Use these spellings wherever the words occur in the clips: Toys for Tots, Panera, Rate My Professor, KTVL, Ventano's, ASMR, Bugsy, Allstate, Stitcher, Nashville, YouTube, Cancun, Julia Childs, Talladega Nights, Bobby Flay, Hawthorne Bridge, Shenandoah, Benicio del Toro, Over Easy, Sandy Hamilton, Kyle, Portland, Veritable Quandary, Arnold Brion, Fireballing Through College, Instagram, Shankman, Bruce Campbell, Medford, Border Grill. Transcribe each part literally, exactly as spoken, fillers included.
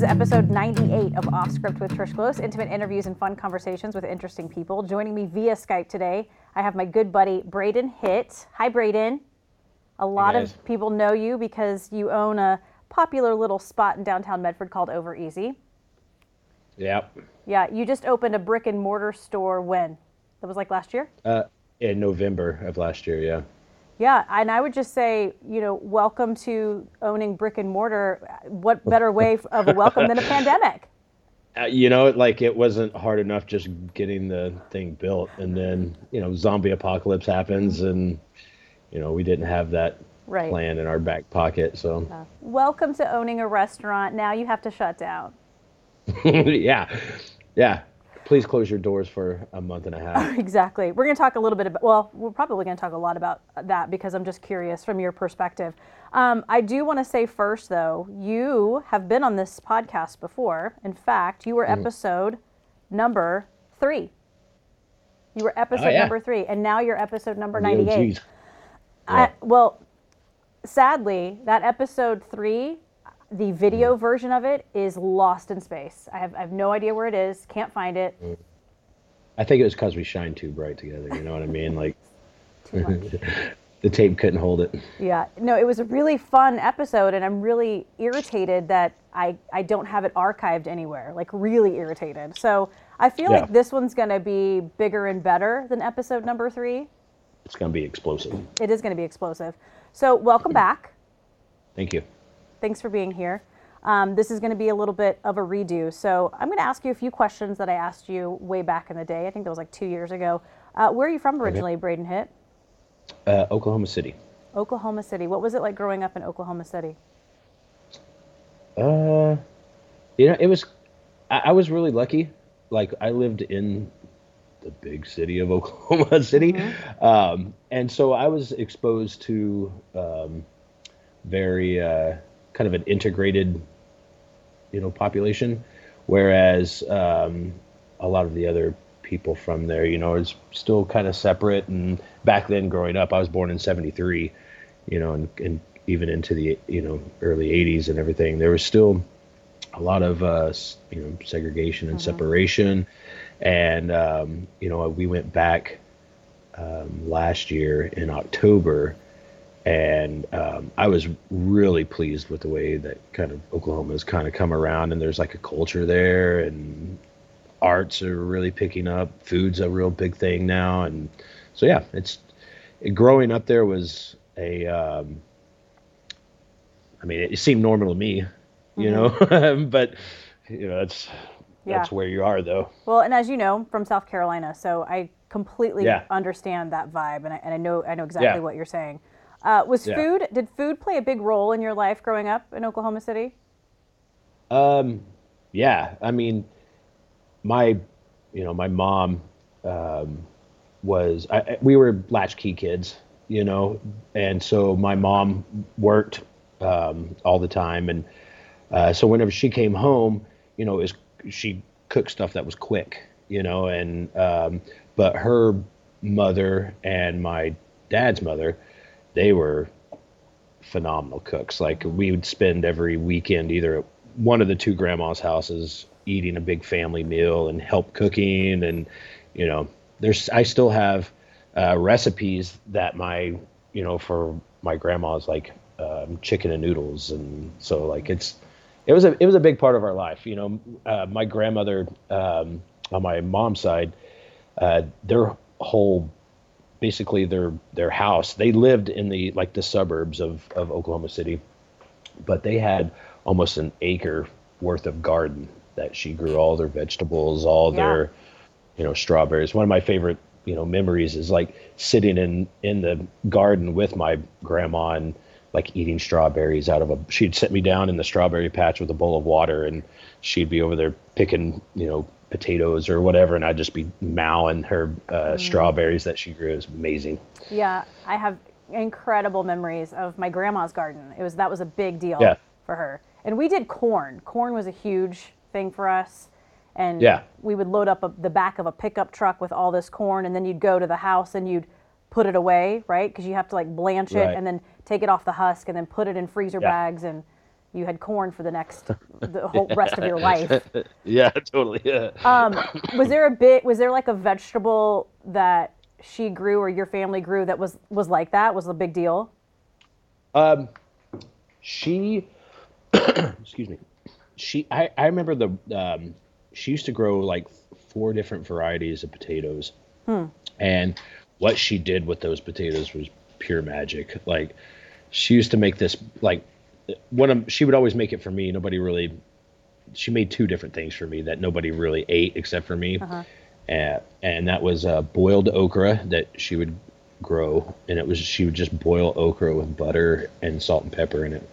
is episode ninety-eight of Off Script with Trish Close, intimate interviews and fun conversations with interesting people. Joining me via Skype today, I have my good buddy, Brayden Hitt. Hi, Brayden. A lot of people know you because you own a popular little spot in downtown Medford called Over Easy. Yep. Yeah, you just opened a brick and mortar store when? That was like last year? Uh, in November of last year, yeah. Yeah, and I would just say, you know, welcome to owning brick and mortar. What better way of a welcome than a pandemic? Uh, you know, like it wasn't hard enough just getting the thing built. And then, you know, zombie apocalypse happens and, you know, we didn't have that right. plan in our back pocket. So uh, welcome to owning a restaurant. Now you have to shut down. yeah, yeah. Please close your doors for a month and a half. Exactly. We're going to talk a little bit about, well, we're probably going to talk a lot about that because I'm just curious from your perspective. Um, I do want to say first, though, you have been on this podcast before. In fact, you were episode mm. number three. You were episode oh, yeah. number three, and now you're episode number ninety-eight. Yeah. I, well, sadly, that episode three, the video mm. version of it is lost in space. I have I have no idea where it is. Can't find it. I think it was because we shine too bright together. You know what I mean? Like, too much. The tape couldn't hold it. Yeah. No, it was a really fun episode, and I'm really irritated that I, I don't have it archived anywhere. Like, really irritated. So I feel yeah. like this one's going to be bigger and better than episode number three. It's going to be explosive. It is going to be explosive. So welcome back. Thank you. Thanks for being here. Um, this is going to be a little bit of a redo. So I'm going to ask you a few questions that I asked you way back in the day. I think that was like two years ago. Uh, where are you from originally, okay. Brayden Hitt? Uh, Oklahoma City. Oklahoma City. What was it like growing up in Oklahoma City? Uh, you know, it was, I, I was really lucky. Like I lived in the big city of Oklahoma City. Mm-hmm. Um, and so I was exposed to um, very, uh, kind of an integrated, you know, population, whereas um, a lot of the other people from there, you know, is still kind of separate. And back then, growing up, I was born in seventy-three, you know, and, and even into the, you know, early eighties and everything, there was still a lot of, uh, you know, segregation and mm-hmm. separation. And, um, you know, we went back um, last year in October. And um, I was really pleased with the way that kind of Oklahoma has kind of come around, and there's like a culture there, and arts are really picking up. Food's a real big thing now, and so yeah, it's growing up there was a. Um, I mean, it, it seemed normal to me, you mm-hmm. know, but you know that's yeah. that's where you are though. Well, and as you know, from South Carolina, so I completely yeah. understand that vibe, and I and I know I know exactly yeah. what you're saying. Uh, was yeah. food, did food play a big role in your life growing up in Oklahoma City? Um, yeah. I mean, my, you know, my mom, um, was, I, we were latchkey kids, you know, and so my mom worked, um, all the time. And, uh, so whenever she came home, you know, is she cooked stuff that was quick, you know, and, um, but her mother and my dad's mother, they were phenomenal cooks. Like we would spend every weekend either at one of the two grandma's houses eating a big family meal and help cooking. And, you know, there's, I still have uh, recipes that my, you know, for my grandma's like um, chicken and noodles. And so like it's, it was a, it was a big part of our life. You know, uh, my grandmother um, on my mom's side, uh, their whole basically their, their house, they lived in the, like the suburbs of, of Oklahoma City, but they had almost an acre worth of garden that she grew all their vegetables, all yeah. their, you know, strawberries. One of my favorite, you know, memories is like sitting in, in the garden with my grandma and like eating strawberries out of a, she'd sit me down in the strawberry patch with a bowl of water and she'd be over there picking, you know, potatoes or whatever, and I'd just be mowing her uh, mm. strawberries that she grew. It was amazing. Yeah, I have incredible memories of my grandma's garden. It was that was a big deal yeah. for her, and we did corn. Corn was a huge thing for us, and yeah. we would load up a, the back of a pickup truck with all this corn, and then you'd go to the house and you'd put it away, right? Because you have to like blanch it right. and then take it off the husk and then put it in freezer yeah. bags, and you had corn for the next, the whole yeah. rest of your life. Yeah, totally. Yeah. Um, was there a bit, was there like a vegetable that she grew or your family grew that was, was like that, was a big deal? Um, she, excuse me. She, I, I remember the, um, she used to grow like four different varieties of potatoes. Hmm. And what she did with those potatoes was pure magic. Like she used to make this, like, One of, she would always make it for me. Nobody really, she made two different things for me that nobody really ate except for me. Uh-huh. And, and that was uh, boiled okra that she would grow. And it was, she would just boil okra with butter and salt and pepper in it.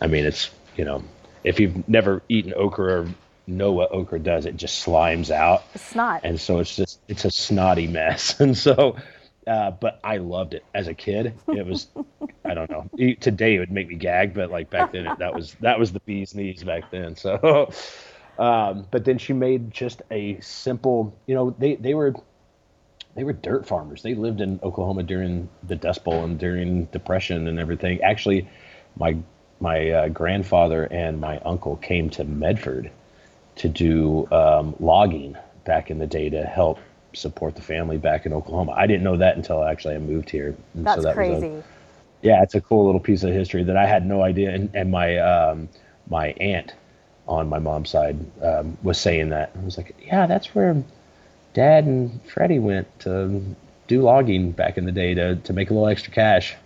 I mean, it's, you know, if you've never eaten okra or know what okra does, it just slimes out. It's snot. And so it's just, it's a snotty mess. And so, Uh, but I loved it as a kid. It was, I don't know. Today it would make me gag, but like back then, it, that was that was the bee's knees back then. So, um, but then she made just a simple. You know, they they were they were dirt farmers. They lived in Oklahoma during the Dust Bowl and during Depression and everything. Actually, my my uh, grandfather and my uncle came to Medford to do um, logging back in the day to help support the family back in Oklahoma. I didn't know that until actually I moved here. And That's so that crazy. Was a, yeah, it's a cool little piece of history that I had no idea. And, and my um, my aunt on my mom's side um, was saying that. I was like, yeah, that's where Dad and Freddie went to do logging back in the day to, to make a little extra cash.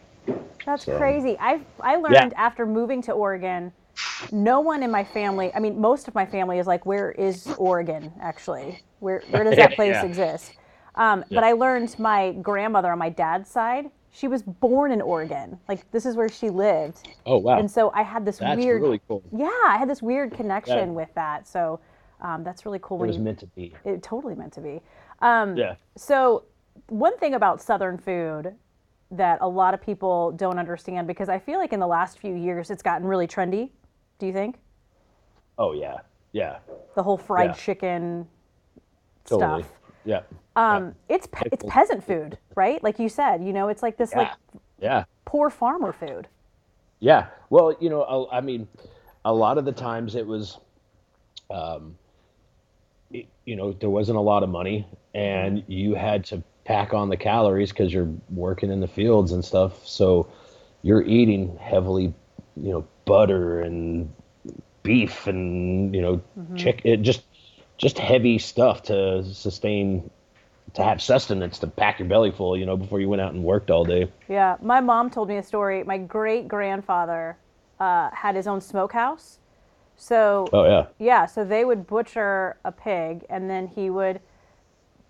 That's so crazy. I I learned yeah. after moving to Oregon, no one in my family, I mean, most of my family is like, where is Oregon, actually? Where where does that place yeah. exist? Um, yeah. But I learned my grandmother on my dad's side, she was born in Oregon. Like, this is where she lived. Oh, wow. And so I had this that's weird... That's really cool. Yeah, I had this weird connection yeah. with that. So um, that's really cool. It when was you, meant to be. It totally meant to be. Um, yeah. So one thing about Southern food that a lot of people don't understand, because I feel like in the last few years it's gotten really trendy. Do you think? Oh, yeah. Yeah. The whole fried yeah. chicken totally. Stuff. Yeah. Um, yeah. It's pe- it's peasant food, right? Like you said, you know, it's like this yeah. like yeah. poor farmer food. Yeah. Well, you know, I, I mean, a lot of the times it was, um, it, you know, there wasn't a lot of money and you had to pack on the calories because you're working in the fields and stuff. So you're eating heavily, you know, butter and beef and, you know, mm-hmm. chick, it just just heavy stuff to sustain, to have sustenance, to pack your belly full, you know, before you went out and worked all day. Yeah. My mom told me a story. My great-grandfather uh, had his own smokehouse. So, oh, yeah. Yeah. So they would butcher a pig and then he would,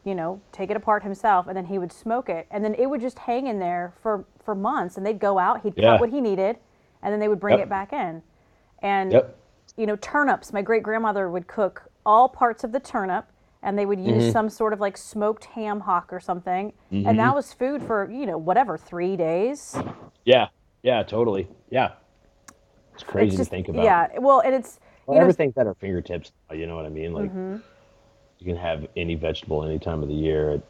you know, take it apart himself and then he would smoke it. And then it would just hang in there for, for months and they'd go out, he'd yeah. cut what he needed. And then they would bring yep. it back in. And, yep. you know, turnips. My great-grandmother would cook all parts of the turnip, and they would use mm-hmm. some sort of, like, smoked ham hock or something. Mm-hmm. And that was food for, you know, whatever, three days. Yeah. Yeah, totally. Yeah. It's crazy it's just, to think about. Yeah. Well, and it's... Well, you know, everything's at our fingertips. You know what I mean? Like, mm-hmm. you can have any vegetable any time of the year. It,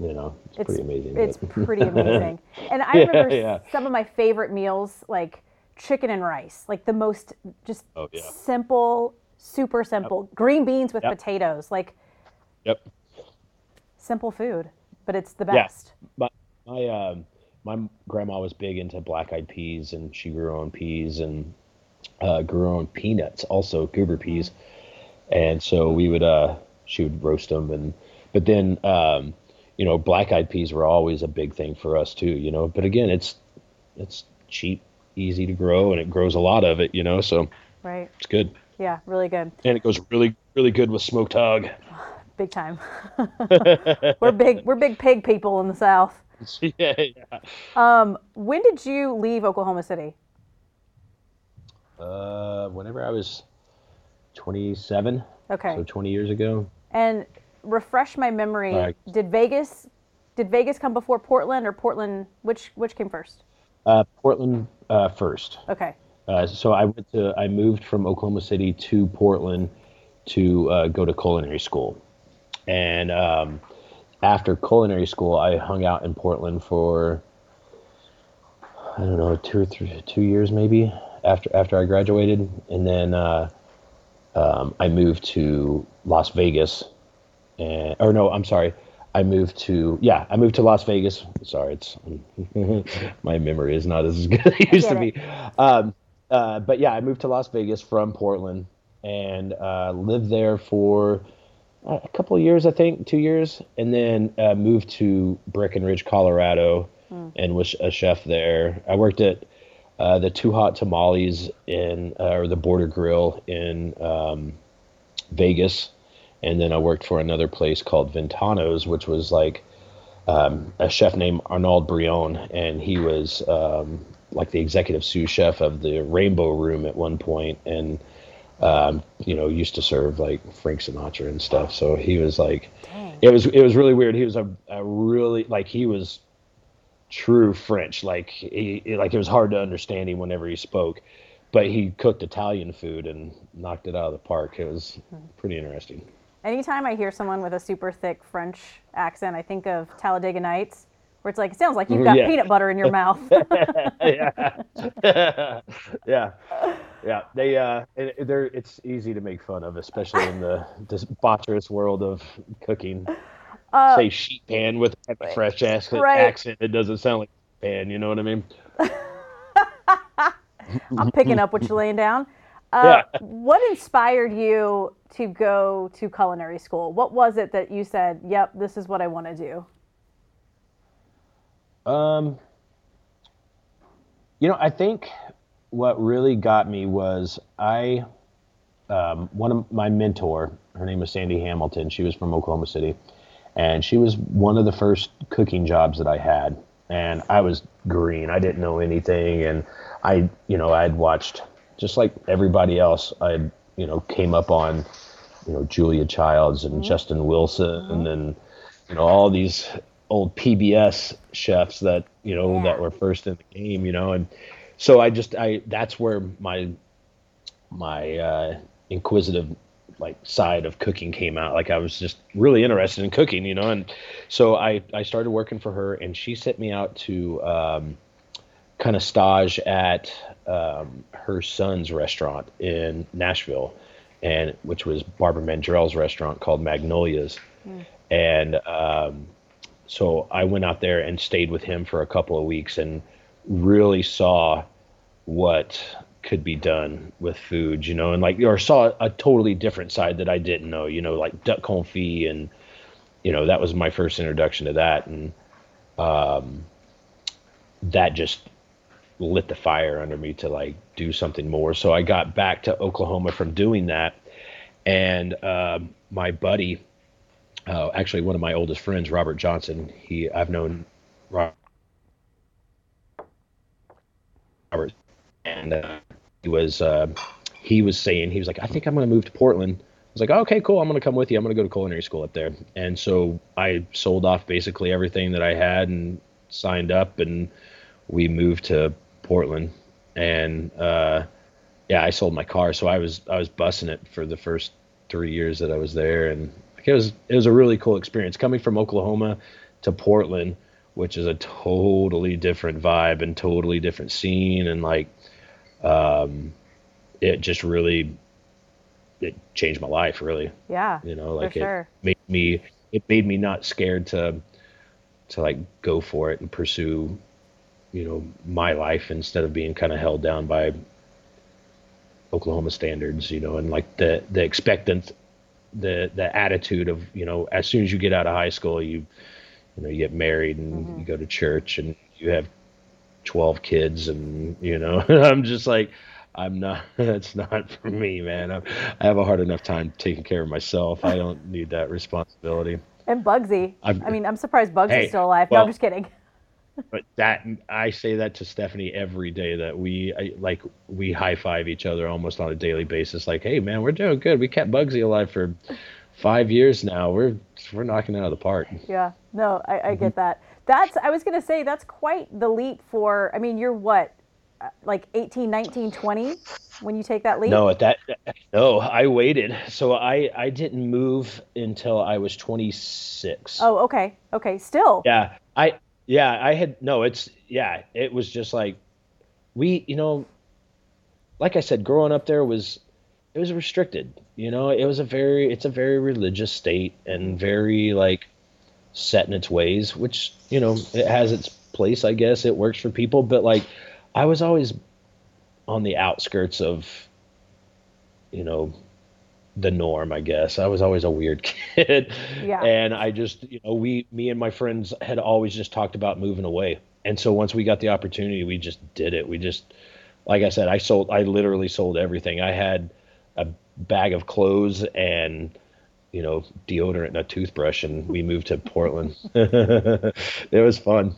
you know, it's, it's pretty amazing. It's but. pretty amazing. And I yeah, remember yeah. some of my favorite meals, like chicken and rice, like the most just oh, yeah. simple, super simple. Yep. Green beans with yep. potatoes, like yep. simple food, but it's the best. Yeah. My my, uh, my grandma was big into black-eyed peas, and she grew her own peas and uh, grew her own peanuts, also goober peas. And so we would, uh, she would roast them, and but then... Um, you know, black-eyed peas were always a big thing for us too, you know, but again, it's, it's cheap, easy to grow and it grows a lot of it, you know, so right. it's good. Yeah. Really good. And it goes really, really good with smoked hog. Big time. we're big, we're big pig people in the South. yeah, yeah. Um, when did you leave Oklahoma City? Uh, whenever I was twenty-seven. Okay. So twenty years ago. And refresh my memory. Right. Did Vegas, did Vegas come before Portland or Portland? Which which came first? Uh, Portland uh, first. Okay. Uh, so I went to I moved from Oklahoma City to Portland to uh, go to culinary school, and um, after culinary school, I hung out in Portland for I don't know two or three two years maybe, after after I graduated, and then uh, um, I moved to Las Vegas, and or no, I'm sorry, I moved to yeah, I moved to Las Vegas. Sorry, it's my memory is not as good as it used to be. Um, uh, but yeah, I moved to Las Vegas from Portland and uh, lived there for a couple of years, I think, two years, and then uh, moved to Breckenridge, Colorado, mm. and was a chef there. I worked at uh, the Too Hot Tamales in uh, or the Border Grill in um, Vegas, and then I worked for another place called Ventano's, which was like um, a chef named Arnold Brion, and he was um, like the executive sous chef of the Rainbow Room at one point, and Um, you know, used to serve like Frank Sinatra and stuff. So he was like, Dang. it was, it was really weird. He was a, a really like, he was true French. Like he, it, like it was hard to understand him whenever he spoke, but he cooked Italian food and knocked it out of the park. It was pretty interesting. Anytime I hear someone with a super thick French accent, I think of Talladega Nights, where it's like, it sounds like you've got yeah. peanut butter in your mouth. yeah. yeah. Yeah. They, uh, they're, it's easy to make fun of, especially in the this debaucherous world of cooking. Uh, Say sheet pan with a fresh accent, right. accent. It doesn't sound like pan, you know what I mean? I'm picking up what you're laying down. Uh, yeah. What inspired you to go to culinary school? What was it that you said, yep, this is what I want to do? Um, you know, I think what really got me was I, um, one of my mentor, her name was Sandy Hamilton. She was from Oklahoma City, and she was one of the first cooking jobs that I had. And I was green. I didn't know anything. And I, you know, I'd watched just like everybody else. I, you know, came up on, you know, Julia Childs and mm-hmm. Justin Wilson mm-hmm. and, you know, all these old P B S chefs that, you know, yeah. that were first in the game, you know. And so I just, I, that's where my, my, uh, inquisitive like side of cooking came out. Like I was just really interested in cooking, you know? And so I, I started working for her, and she sent me out to, um, kind of stage at, um, her son's restaurant in Nashville, and which was Barbara Mandrell's restaurant called Magnolia's. Mm. And, um, so I went out there and stayed with him for a couple of weeks and really saw what could be done with food, you know, and like, or saw a totally different side that I didn't know, you know, like duck confit, and, you know, that was my first introduction to that. And um, that just lit the fire under me to like do something more. So I got back to Oklahoma from doing that. And uh, my buddy, Uh, actually, one of my oldest friends, Robert Johnson, he I've known Robert, and uh, he was uh, he was saying, he was like, I think I'm going to move to Portland. I was like, oh, okay, cool. I'm going to come with you. I'm going to go to culinary school up there. And so I sold off basically everything that I had and signed up, and we moved to Portland. And uh, yeah, I sold my car. So I was I was bussing it for the first three years that I was there, and It was it was a really cool experience coming from Oklahoma to Portland, which is a totally different vibe and totally different scene, and like um, it just really it changed my life, really. Yeah, you know, like for it sure. made me it made me not scared to to like go for it and pursue, you know, my life instead of being kind of held down by Oklahoma standards, you know, and like the the expectant. the the attitude of, you know, as soon as you get out of high school, you you know you get married and mm-hmm. you go to church and you have twelve kids, and you know I'm just like, I'm not that's not for me, man. I'm, I have a hard enough time taking care of myself. I don't need that responsibility. And Bugsy, I'm, I mean I'm surprised Bugsy's hey, still alive. Well, no, I'm just kidding. But that I say that to Stephanie every day, that we I, like we high five each other almost on a daily basis. Like, hey man, we're doing good. We kept Bugsy alive for five years now. We're we're knocking it out of the park. Yeah, no, I, I get that. That's I was gonna say that's quite the leap for. I mean, you're what, like eighteen, nineteen, twenty when you take that leap? No, at that no, I waited. So I I didn't move until I was twenty-six. Oh, okay, okay, still. Yeah, I. Yeah, I had, no, it's, yeah, it was just like, we, you know, like I said, growing up there was, it was restricted. You know, it was a very, it's a very religious state and very like set in its ways, which, you know, it has its place, I guess. It works for people. But like, I was always on the outskirts of, you know, the norm, I guess. I was always a weird kid. Yeah. And I just, you know, we, me and my friends had always just talked about moving away. And so once we got the opportunity, we just did it. We just, like I said, I sold, I literally sold everything. I had a bag of clothes and, you know, deodorant and a toothbrush, and we moved to Portland. It was fun.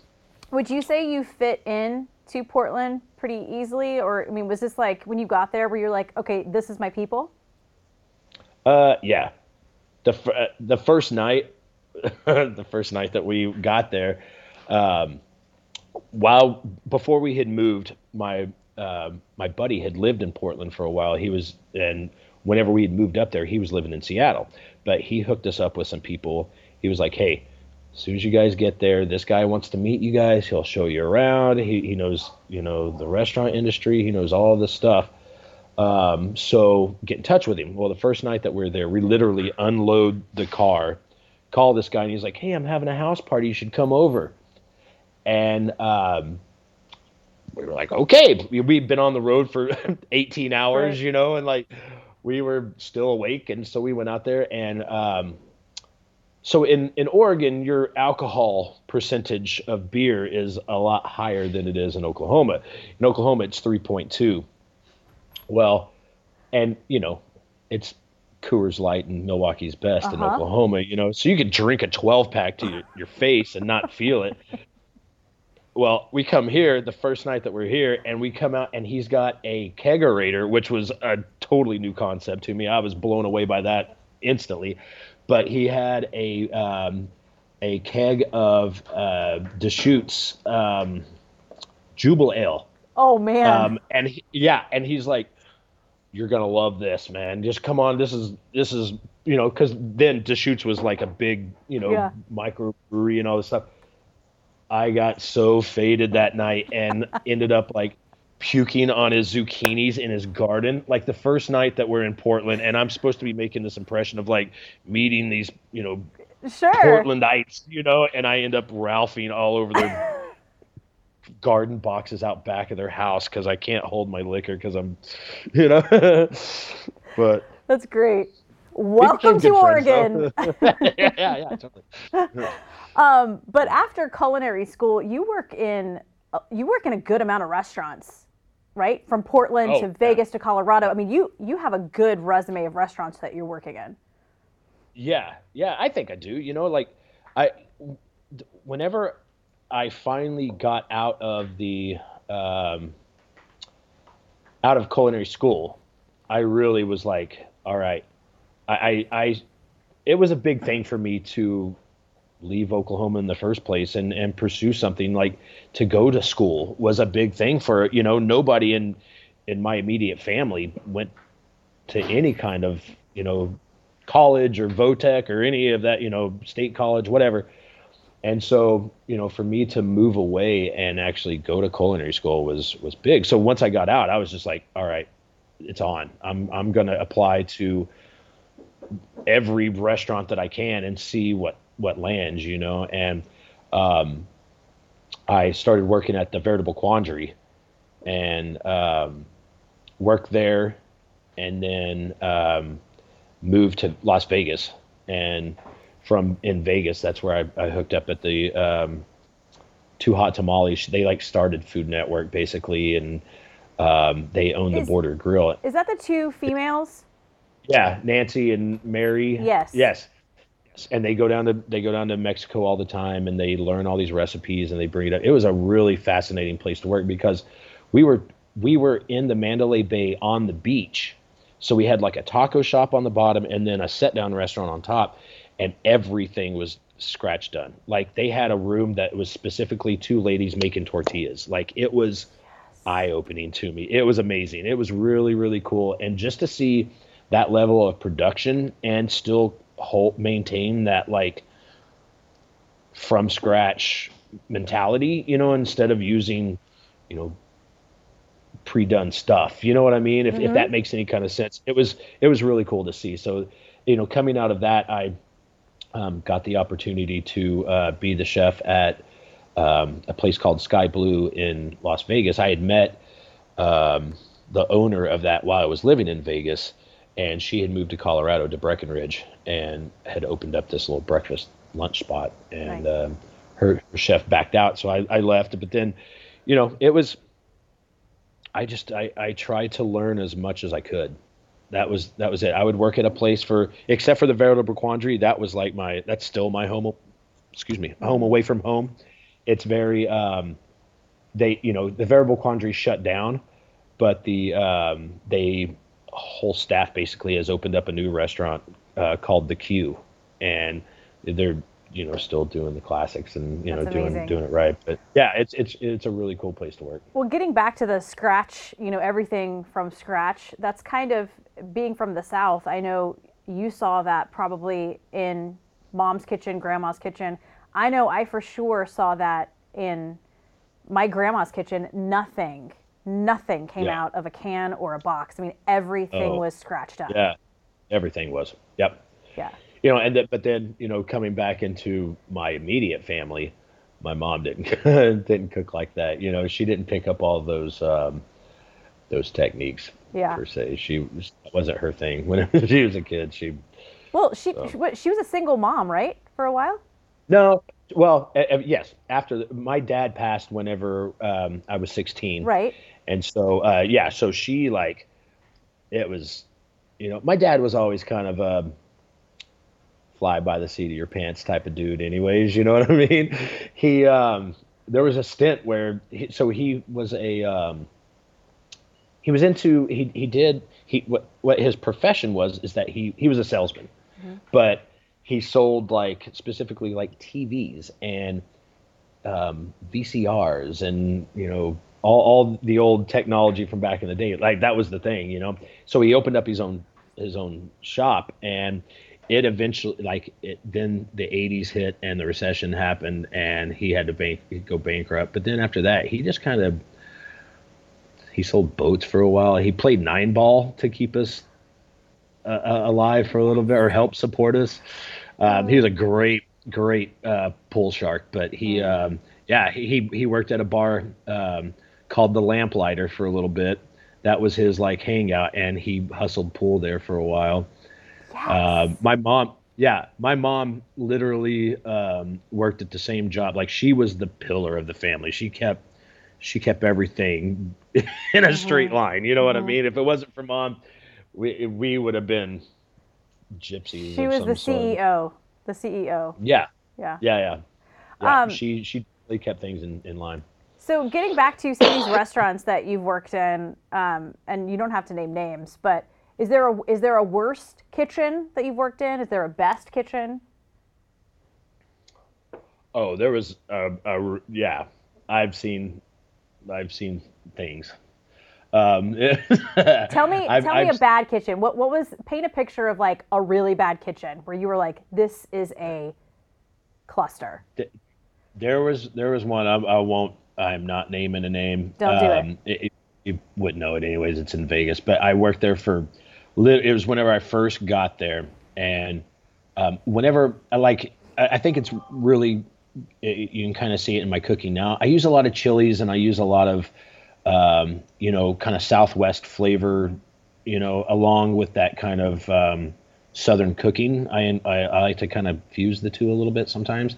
Would you say you fit in to Portland pretty easily? Or, I mean, was this like when you got there where you're like, okay, this is my people? Uh, yeah. The, uh, the first night, the first night that we got there, um, while before we had moved, my, uh, my buddy had lived in Portland for a while. He was, and whenever we had moved up there, he was living in Seattle, but he hooked us up with some people. He was like, hey, as soon as you guys get there, this guy wants to meet you guys. He'll show you around. He, he knows, you know, the restaurant industry. He knows all this stuff. Um, so get in touch with him. Well, the first night that we were there, we literally unload the car, call this guy, and he's like, hey, I'm having a house party. You should come over. And, um, we were like, okay, we, we've been on the road for eighteen hours, you know, and like, we were still awake. And so we went out there and, um, so in, in Oregon, your alcohol percentage of beer is a lot higher than it is in Oklahoma. In Oklahoma, it's three point two. Well, and, you know, it's Coors Light and Milwaukee's Best uh-huh. in Oklahoma, you know, so you could drink a twelve pack to your, your face and not feel it. Well, we come here the first night that we're here, and we come out, and he's got a kegerator, which was a totally new concept to me. I was blown away by that instantly. But he had a um, a keg of uh, Deschutes um, Jubal Ale. Oh, man. Um, and he, yeah, and he's like, you're going to love this, man. Just come on. This is, this is, you know, because then Deschutes was like a big, you know, yeah. microbrewery and all this stuff. I got so faded that night and ended up like puking on his zucchinis in his garden. Like the first night that we're in Portland, and I'm supposed to be making this impression of like meeting these, you know, sure. Portlandites, you know, and I end up Ralphing all over their garden boxes out back of their house because I can't hold my liquor because I'm, you know. But that's great. Welcome to Oregon. So. yeah, yeah, yeah, totally. Yeah. Um, but after culinary school, you work in uh, you work in a good amount of restaurants, right? From Portland oh, to Vegas yeah. to Colorado. I mean, you you have a good resume of restaurants that you're working in. Yeah, yeah, I think I do. You know, like I, whenever. I finally got out of the um, out of culinary school, I really was like, all right, I, I, I it was a big thing for me to leave Oklahoma in the first place and, and pursue something. Like to go to school was a big thing for, you know, nobody in, in my immediate family went to any kind of, you know, college or Vo-Tech or any of that, you know, state college, whatever. And so, you know, for me to move away and actually go to culinary school was was big. So once I got out, I was just like, all right, it's on. I'm I'm going to apply to every restaurant that I can and see what, what lands, you know. And um, I started working at the Veritable Quandary and um, worked there and then um, moved to Las Vegas. And from in Vegas, that's where I, I hooked up at the um, Too Hot Tamales. They like started Food Network basically, and um, they own the Border Grill. Is that the two females? Yeah, Nancy and Mary. Yes. Yes. And they go down to they go down to Mexico all the time, and they learn all these recipes, and they bring it up. It was a really fascinating place to work because we were we were in the Mandalay Bay on the beach, so we had like a taco shop on the bottom, and then a sit down restaurant on top. And everything was scratch done. Like they had a room that was specifically two ladies making tortillas. Like it was yes. eye-opening to me. It was amazing. It was really, really cool. And just to see that level of production and still hold, maintain that like from scratch mentality, you know, instead of using, you know, pre-done stuff. You know what I mean? If, mm-hmm. if that makes any kind of sense. It was it was really cool to see. So, you know, coming out of that, I um, got the opportunity to uh, be the chef at um, a place called Sky Blue in Las Vegas. I had met um, the owner of that while I was living in Vegas, and she had moved to Colorado to Breckenridge and had opened up this little breakfast lunch spot. And nice. um, her, her chef backed out, so I, I left. But then, you know, it was. I just I, I tried to learn as much as I could. That was that was it. I would work at a place for, except for the Veritable Quandary. That was like my that's still my home. Excuse me, home away from home. It's very um, they you know the Veritable Quandary shut down, but the um, they whole staff basically has opened up a new restaurant uh, called The Q, and they're you know still doing the classics and you know that's doing amazing. doing it right. But yeah, it's it's it's a really cool place to work. Well, getting back to the scratch, you know, everything from scratch, that's kind of being from the South. I know you saw that probably in mom's kitchen, grandma's kitchen. I know I for sure saw that in my grandma's kitchen. Nothing, nothing came yeah. out of a can or a box. I mean, everything oh, was scratched up. Yeah, everything was. Yep. Yeah. You know, and th- but then, you know, coming back into my immediate family, my mom didn't didn't cook like that. You know, she didn't pick up all those um, those techniques yeah. per se. She was, that wasn't her thing. Whenever she was a kid, she well, she so. she, she was a single mom, right, for a while? No, well, uh, yes. After the, my dad passed, whenever um, I was sixteen, right? And so, uh, yeah, so she like it was, you know, my dad was always kind of. Uh, fly by the seat of your pants type of dude anyways, you know what I mean? He, um, there was a stint where, he, so he was a, um, he was into, he, he did, he, what, what his profession was is that he, he was a salesman, mm-hmm. but he sold like specifically like T Vs and, um, V C Rs and, you know, all, all the old technology from back in the day. Like that was the thing, you know? So he opened up his own, his own shop, and it eventually, like, it, then the eighties hit and the recession happened, and he had to bank, go bankrupt. But then after that, he just kind of, he sold boats for a while. He played nine ball to keep us uh, alive for a little bit or help support us. Um, he was a great, great uh, pool shark. But he, um, yeah, he, he worked at a bar um, called The Lamplighter for a little bit. That was his, like, hangout, and he hustled pool there for a while. Yes. Uh, my mom, yeah, my mom literally um, worked at the same job. Like she was the pillar of the family. She kept, she kept everything in a mm-hmm. straight line. You know mm-hmm. what I mean? If it wasn't for mom, we we would have been gypsies. She was the C E O, the C E O. Yeah, yeah, yeah, yeah. yeah. Um, she she really kept things in, in line. So getting back to some of these restaurants that you've worked in, um, and you don't have to name names, but. Is there a is there a worst kitchen that you've worked in? Is there a best kitchen? Oh, there was a, a yeah. I've seen, I've seen things. Um, tell me, I've, tell I've, me I've, a bad kitchen. What what was? Paint a picture of like a really bad kitchen where you were like, this is a cluster. Th- there was there was one. I, I won't. I'm not naming a name. Don't do um, it. it, it you wouldn't know it anyways. It's in Vegas, but I worked there for. It was whenever I first got there, and um, whenever I like, I think it's really it, you can kind of see it in my cooking now. I use a lot of chilies, and I use a lot of um, you know kind of Southwest flavor, you know, along with that kind of um, Southern cooking. I, I I like to kind of fuse the two a little bit sometimes,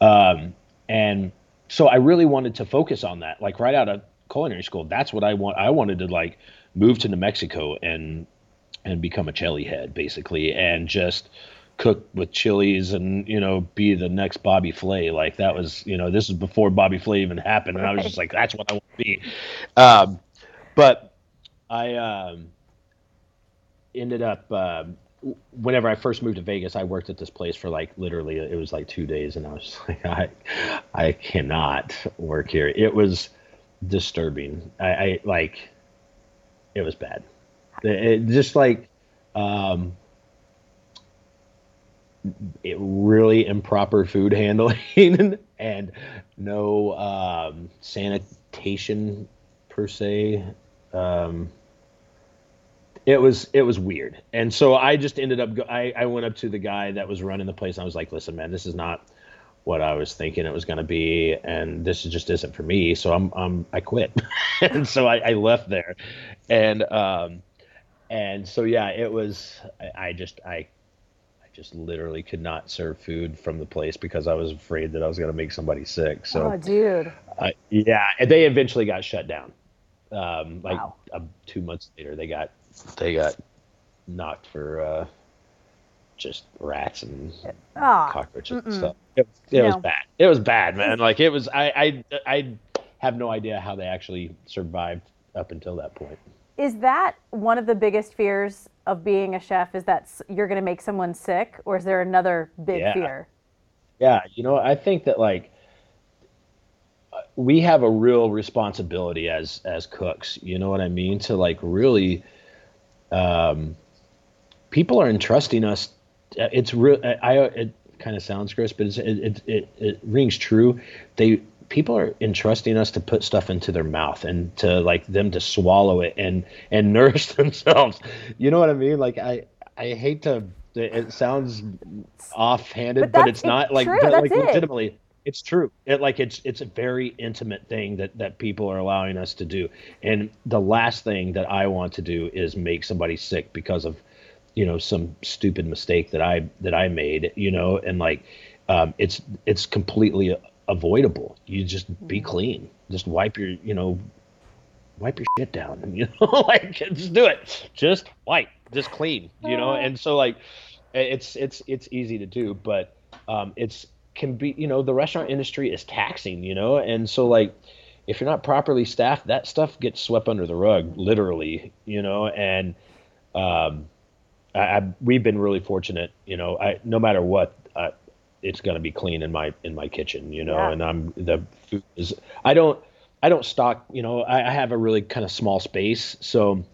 um, and so I really wanted to focus on that, like right out of culinary school. That's what I want. I wanted to like move to New Mexico and. and become a chili head basically and just cook with chilies and, you know, be the next Bobby Flay. Like that was, you know, this is before Bobby Flay even happened. And I was just like, that's what I want to be. Um, but I um, ended up, um, whenever I first moved to Vegas, I worked at this place for like, literally it was like two days and I was just like, I, I cannot work here. It was disturbing. I, I like, it was bad. It just like um, it really improper food handling and no um, sanitation per se. um, it was it was weird. And so I just ended up go- I, I went up to the guy that was running the place, and I was like, listen, man, this is not what I was thinking it was going to be, and this just isn't for me. So I'm I'm I quit. And so I, I left there, and um, and so yeah, it was I, I just I. just literally could not serve food from the place because I was afraid that I was going to make somebody sick. So, oh, dude. Uh, yeah. And they eventually got shut down. Um, like wow. uh, two months later, they got, they got knocked for, uh, just rats and oh, cockroaches mm-mm. and stuff. It, it no. was bad. It was bad, man. Like it was, I, I, I have no idea how they actually survived up until that point. Is that one of the biggest fears of being a chef, is that you're going to make someone sick, or is there another big yeah. fear? Yeah. You know, I think that like we have a real responsibility as, as cooks, you know what I mean? To like really, um, people are entrusting us. It's real. I, it kind of sounds gross, but it's, it, it, it, it rings true. They, people are entrusting us to put stuff into their mouth and to like them to swallow it and, and nourish themselves. You know what I mean? Like I, I hate to, it sounds offhanded, but, but it's not it's like, but, like it. legitimately it's true. It like, it's, it's a very intimate thing that, that people are allowing us to do. And the last thing that I want to do is make somebody sick because of, you know, some stupid mistake that I, that I made, you know, and like, um, it's, it's completely avoidable. You just be clean. Just wipe your, you know, wipe your shit down. You know, like just do it. Just wipe. Just clean. You know, and so like, it's it's it's easy to do, but um, it's can be. You know, the restaurant industry is taxing. You know, and so like, if you're not properly staffed, that stuff gets swept under the rug, literally. You know, and um, I, I we've been really fortunate. You know, I no matter what. I, it's going to be clean in my, in my kitchen, you know, yeah. and I'm the food is, I don't, I don't stock, you know, I, I have a really kind of small space. So,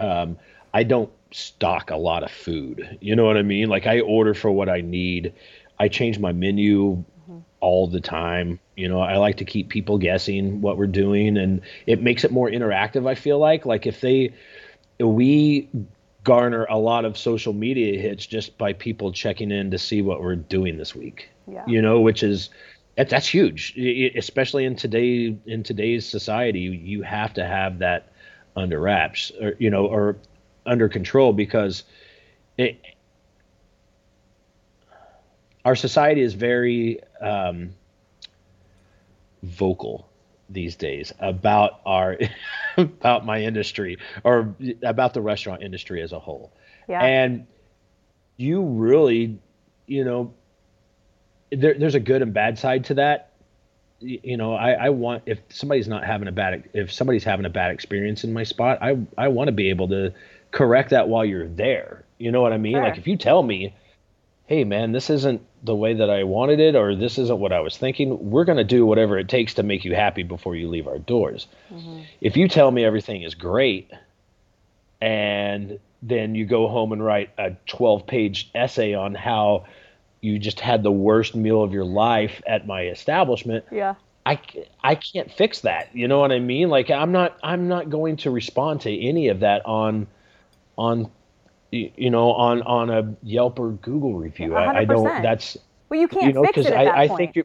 um, I don't stock a lot of food. You know what I mean? Like I order for what I need. I change my menu mm-hmm. all the time. You know, I like to keep people guessing what we're doing, and it makes it more interactive. I feel like, like if they, we garner a lot of social media hits just by people checking in to see what we're doing this week, yeah. you know, which is, that, that's huge, it, especially in today, in today's society, you have to have that under wraps or, you know, or under control because it, our society is very um, vocal these days about our about my industry or about the restaurant industry as a whole. Yeah. And you really, you know, there, there's a good and bad side to that. You know, I, I want, if somebody's not having a bad, if somebody's having a bad experience in my spot, I, I want to be able to correct that while you're there. You know what I mean? Sure. Like if you tell me, hey man, this isn't the way that I wanted it, or this isn't what I was thinking, we're going to do whatever it takes to make you happy before you leave our doors. Mm-hmm. If you tell me everything is great and then you go home and write a twelve page essay on how you just had the worst meal of your life at my establishment. Yeah. I, I can't fix that. You know what I mean? Like I'm not, I'm not going to respond to any of that on, on, you know, on, on a Yelp or Google review. one hundred percent. I, I don't, that's, well, you can't, you know, fix it at I, that I point. Think you,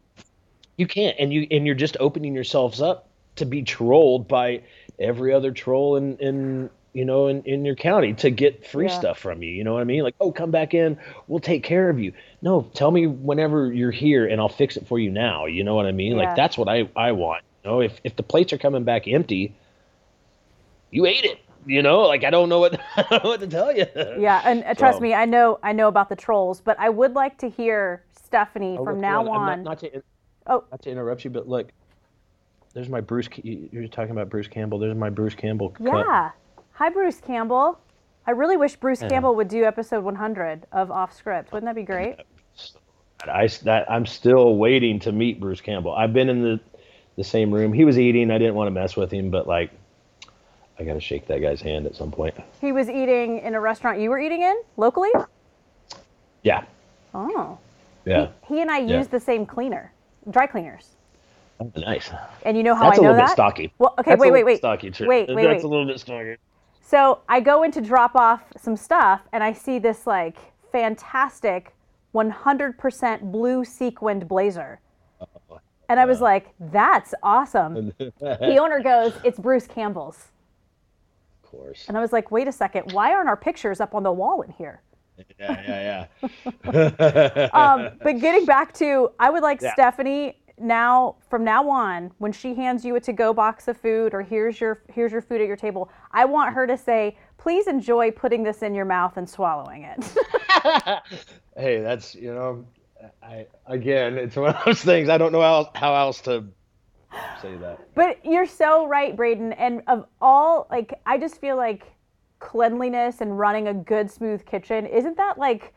you can't, and you, and you're just opening yourselves up to be trolled by every other troll in, in, you know, in, in your county to get free yeah. stuff from you. You know what I mean? Like, oh, come back in, we'll take care of you. No, tell me whenever you're here and I'll fix it for you now. You know what I mean? Yeah. Like that's what I, I want. You know, if, if the plates are coming back empty, you ate it. You know, like, I don't know what, I don't know what to tell you. Yeah, and uh, trust so. me, I know I know about the trolls, but I would like to hear Stephanie oh, from look, now on. Not, not, to, oh. not to interrupt you, but look, there's my Bruce, you're talking about Bruce Campbell. There's my Bruce Campbell. Yeah. Cut. Hi, Bruce Campbell. I really wish Bruce yeah. Campbell would do episode one hundred of Off Script. Wouldn't that be great? I, that, I'm still waiting to meet Bruce Campbell. I've been in the, the same room. He was eating. I didn't want to mess with him, but like, I got to shake that guy's hand at some point. He was eating in a restaurant you were eating in locally? Yeah. Oh. Yeah. He, he and I yeah. used the same cleaner, dry cleaners. Oh, nice. And you know how that's I know that? That's a little bit stocky. Well, okay, that's wait, wait, wait. Stocky too. Wait, wait, That's wait. a little bit stocky. So I go in to drop off some stuff, and I see this like fantastic one hundred percent blue sequined blazer. Oh, and I was wow. like, that's awesome. The owner goes, it's Bruce Campbell's. Of course. And I was like, wait a second, why aren't our pictures up on the wall in here? Yeah, yeah, yeah. um, but getting back to, I would like yeah. Stephanie now, from now on, when she hands you a to-go box of food or here's your here's your food at your table, I want her to say, please enjoy putting this in your mouth and swallowing it. Hey, that's, you know, I again, it's one of those things. I don't know how, how else to say that. But you're so right, Brayden. And of all, like, I just feel like cleanliness and running a good, smooth kitchen, isn't that like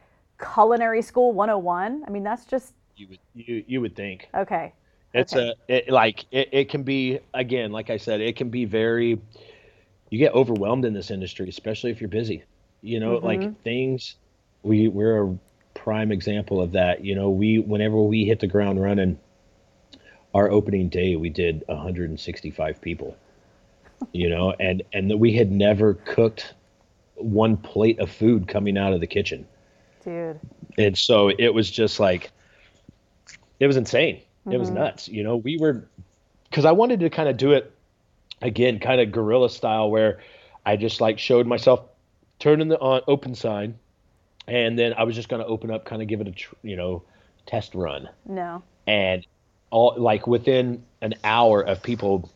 culinary school one oh one? I mean, that's just... You would you, you would think. Okay. It's okay. a it, like it, it can be, again, like I said, it can be very... You get overwhelmed in this industry, especially if you're busy. You know, mm-hmm. like things... We, we're a prime example of that. You know, we whenever we hit the ground running, our opening day, we did one hundred sixty-five people. You know, and, and we had never cooked one plate of food coming out of the kitchen. Dude. And so it was just like, it was insane. Mm-hmm. It was nuts. You know, we were, because I wanted to kind of do it, again, kind of guerrilla style, where I just like showed myself turning the on, open sign, and then I was just going to open up, kind of give it a, tr- you know, test run. No. And all like within an hour of people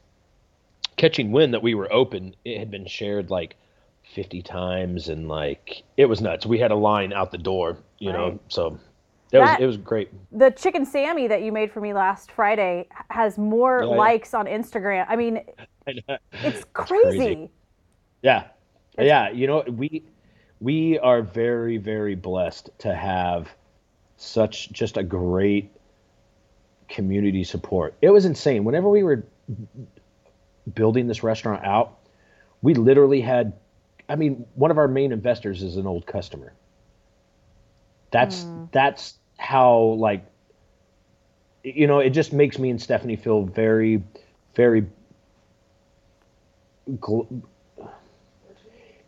catching wind that we were open, it had been shared like fifty times, and like it was nuts. We had a line out the door, you right. know, so it that, was it was great. The chicken Sammy that you made for me last Friday has more yeah, likes yeah. on Instagram. I mean, I it's, crazy. it's crazy. Yeah, it's, yeah. You know, we we are very very blessed to have such just a great community support. It was insane. Whenever we were building this restaurant out, we literally had, I mean, one of our main investors is an old customer. That's, mm. that's how, like, you know, it just makes me and Stephanie feel very, very, gl-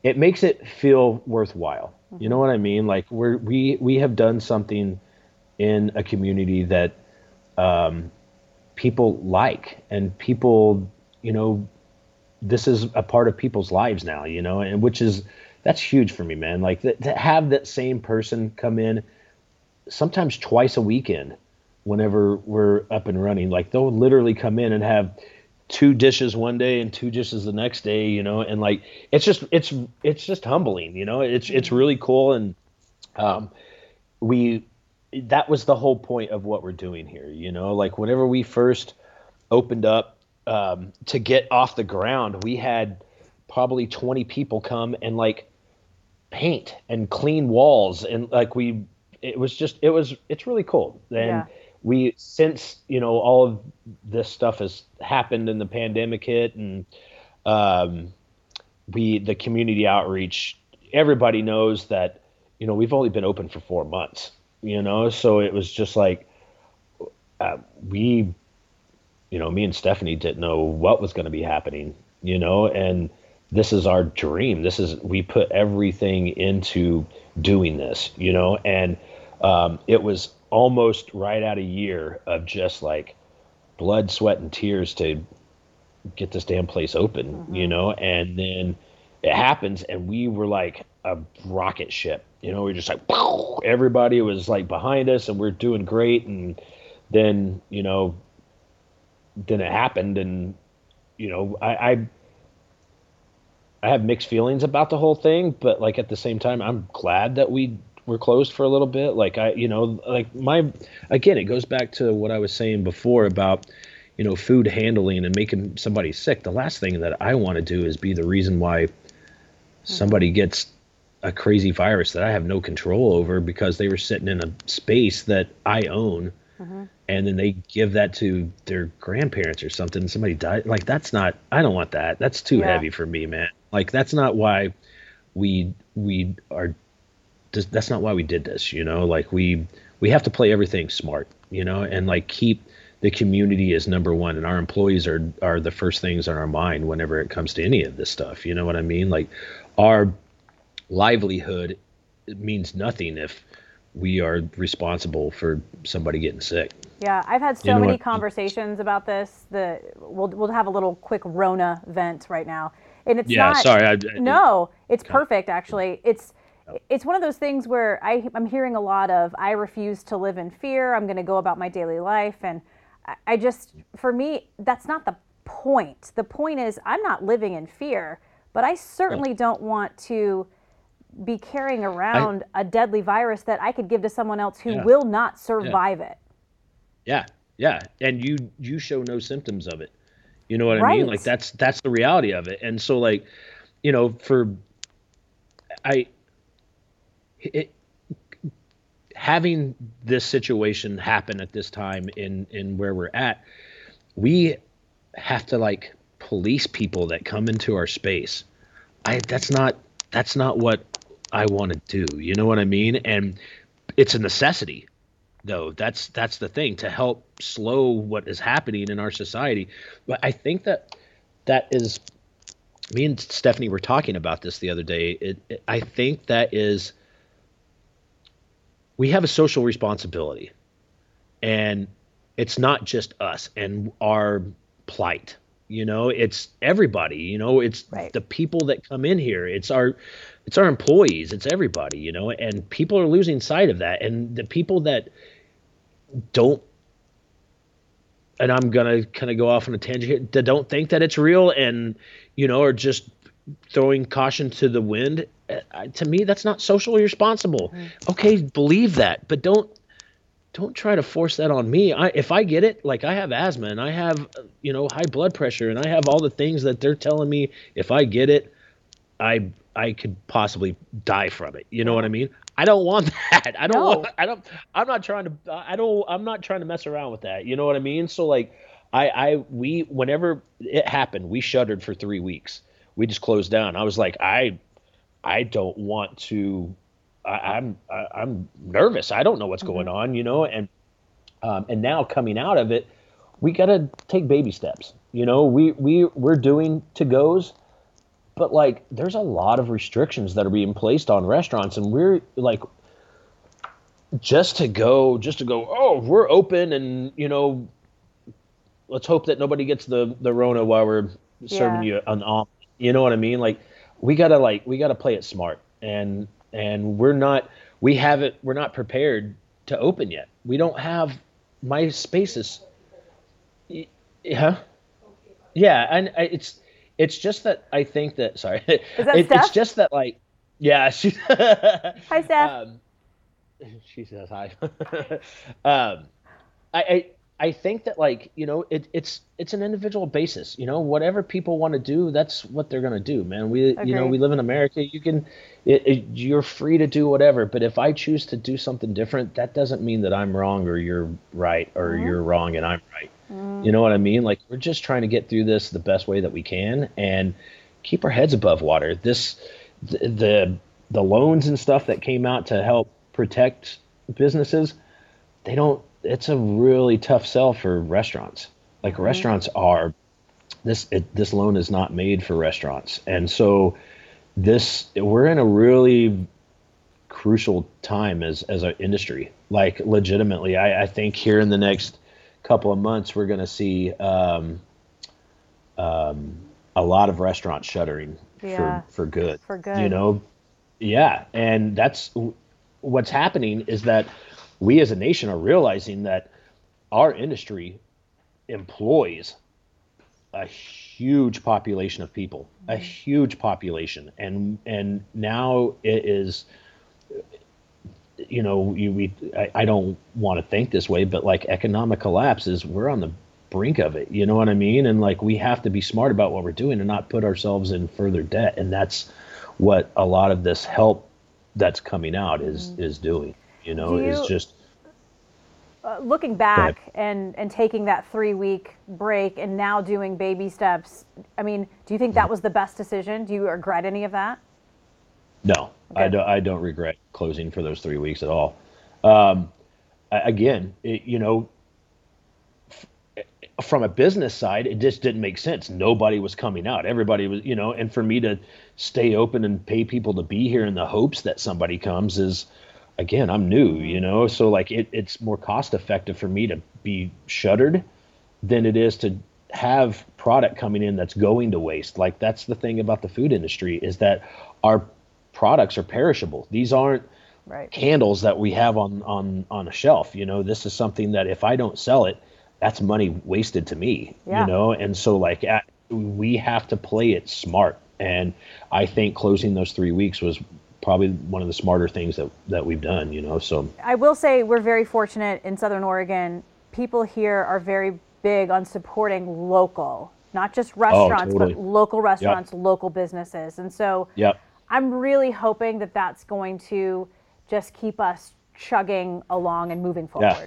it makes it feel worthwhile. Mm-hmm. You know what I mean? Like we're, we, we have done something in a community that, um, people like, and people, you know, this is a part of people's lives now, you know, and which is, that's huge for me, man. Like th- to have that same person come in sometimes twice a weekend whenever we're up and running, like they'll literally come in and have two dishes one day and two dishes the next day, you know, and like, it's just, it's, it's just humbling, you know, it's, it's really cool. And, um, we, that was the whole point of what we're doing here, you know, like whenever we first opened up, Um, to get off the ground, we had probably twenty people come and like paint and clean walls. And like, we, it was just, it was, it's really cool. And yeah. we, since, you know, all of this stuff has happened and the pandemic hit, and um, we, the community outreach, everybody knows that, you know, we've only been open for four months, you know? So it was just like, uh, we, you know, me and Stephanie didn't know what was going to be happening, you know, and this is our dream. This is, we put everything into doing this, you know, and um, it was almost right out a year of just like blood, sweat, and tears to get this damn place open, mm-hmm. you know, and then it happens, and we were like a rocket ship, you know, we we're just like, pow! Everybody was like behind us, and we're doing great, and then, you know, then it happened, and you know, I, I I have mixed feelings about the whole thing, but like at the same time, I'm glad that we were closed for a little bit. Like I, you know, like my, again, it goes back to what I was saying before about, you know, food handling and making somebody sick. The last thing that I want to do is be the reason why somebody gets a crazy virus that I have no control over because they were sitting in a space that I own. Mm-hmm. And then they give that to their grandparents or something. And somebody died. Like, that's not, I don't want that. That's too yeah. heavy for me, man. Like, that's not why we, we are, just, that's not why we did this, you know? Like, we, we have to play everything smart, you know? And like, keep the community is number one, and our employees are are the first things on our mind whenever it comes to any of this stuff. You know what I mean? Like, our livelihood means nothing if we are responsible for somebody getting sick. Yeah, I've had so you know many what? conversations about this. The we'll we'll have a little quick Rona vent right now, and it's yeah, not. sorry. I, I, no, it's perfect actually. It's it's one of those things where I I'm hearing a lot of I refuse to live in fear. I'm going to go about my daily life, and I, I just for me that's not the point. The point is I'm not living in fear, but I certainly don't want to be carrying around I, a deadly virus that I could give to someone else who yeah, will not survive yeah. it. Yeah. Yeah. And you, you show no symptoms of it. You know what right. I mean? Like that's, that's the reality of it. And so like, you know, for, I, it, having this situation happen at this time in, in where we're at, we have to like police people that come into our space. I, that's not, that's not what I want to do. You know what I mean? And it's a necessity though. That's, that's the thing, to help slow what is happening in our society. But I think that that is, me and Stephanie were talking about this the other day. It, it, I think that is, we have a social responsibility, and it's not just us and our plight. You know, it's everybody, you know, it's right. the people that come in here. It's our, it's our employees. It's everybody, you know, and people are losing sight of that. And the people that don't, and I'm going to kind of go off on a tangent here, that don't think that it's real and, you know, are just throwing caution to the wind. Uh, to me, that's not socially responsible. Right. Okay. Believe that, but don't, Don't try to force that on me. I, if I get it, like I have asthma and I have, you know, high blood pressure and I have all the things that they're telling me, if I get it, I I could possibly die from it. You know what I mean? I don't want that. I don't. No. Want, I don't. I'm not trying to. I don't. I'm not trying to mess around with that. You know what I mean? So like, I I we whenever it happened, we shuttered for three weeks. We just closed down. I was like, I I don't want to. I, I'm I, I'm nervous. I don't know what's going on, you know, and um, and now coming out of it, we got to take baby steps. You know, we, we, we're doing to-goes, but, like, there's a lot of restrictions that are being placed on restaurants, and we're, like, just to go, just to go, oh, we're open and, you know, let's hope that nobody gets the, the Rona while we're serving yeah. you an omelet. You know what I mean? Like, we got to, like, we got to play it smart, and – and we're not, we haven't, we're not prepared to open yet. We don't have, my spaces. Yeah. Yeah. And I, it's, it's just that I think that, sorry, Is that it, Steph? It's just that like, yeah. She, hi, Steph. Um, she says hi. um, I, I, I think that like, you know, it, it's, it's an individual basis, you know, whatever people want to do, that's what they're going to do, man. We, Agreed. You know, we live in America. You can, it, it, you're free to do whatever, but if I choose to do something different, that doesn't mean that I'm wrong or you're right or mm-hmm. you're wrong and I'm right. Mm-hmm. You know what I mean? Like, we're just trying to get through this the best way that we can and keep our heads above water. This, the, the, the loans and stuff that came out to help protect businesses, they don't, it's a really tough sell for restaurants. Like mm-hmm. restaurants are this, it, this loan is not made for restaurants. And so this, we're in a really crucial time as, as an industry, like legitimately, I, I think here in the next couple of months, we're going to see, um, um, a lot of restaurants shuttering yeah. for, for good, for good, you know? Yeah. And that's what's happening is that, we as a nation are realizing that our industry employs a huge population of people, mm-hmm. a huge population. And, and now it is, you know, you, we, I, I don't want to think this way, but like economic collapse is, we're on the brink of it. You know what I mean? And like, we have to be smart about what we're doing and not put ourselves in further debt. And that's what a lot of this help that's coming out is, mm-hmm. is doing. You know, you, it's just uh, looking back and, and taking that three week break and now doing baby steps. I mean, do you think that was the best decision? Do you regret any of that? No, okay. I don't, I don't regret closing for those three weeks at all. Um, again, it, you know, f- from a business side, it just didn't make sense. Nobody was coming out. Everybody was, you know, and for me to stay open and pay people to be here in the hopes that somebody comes is, again, I'm new, you know? So like it, it's more cost effective for me to be shuttered than it is to have product coming in that's going to waste. Like that's the thing about the food industry, is that our products are perishable. These aren't right. candles that we have on, on, on a shelf. You know, this is something that if I don't sell it, that's money wasted to me, yeah. you know? And so like at, we have to play it smart. And I think closing those three weeks was probably one of the smarter things that, that we've done, you know? So I will say we're very fortunate in Southern Oregon. People here are very big on supporting local, not just restaurants, oh, totally. but local restaurants, yep. local businesses. And so yep. I'm really hoping that that's going to just keep us chugging along and moving forward. Yeah.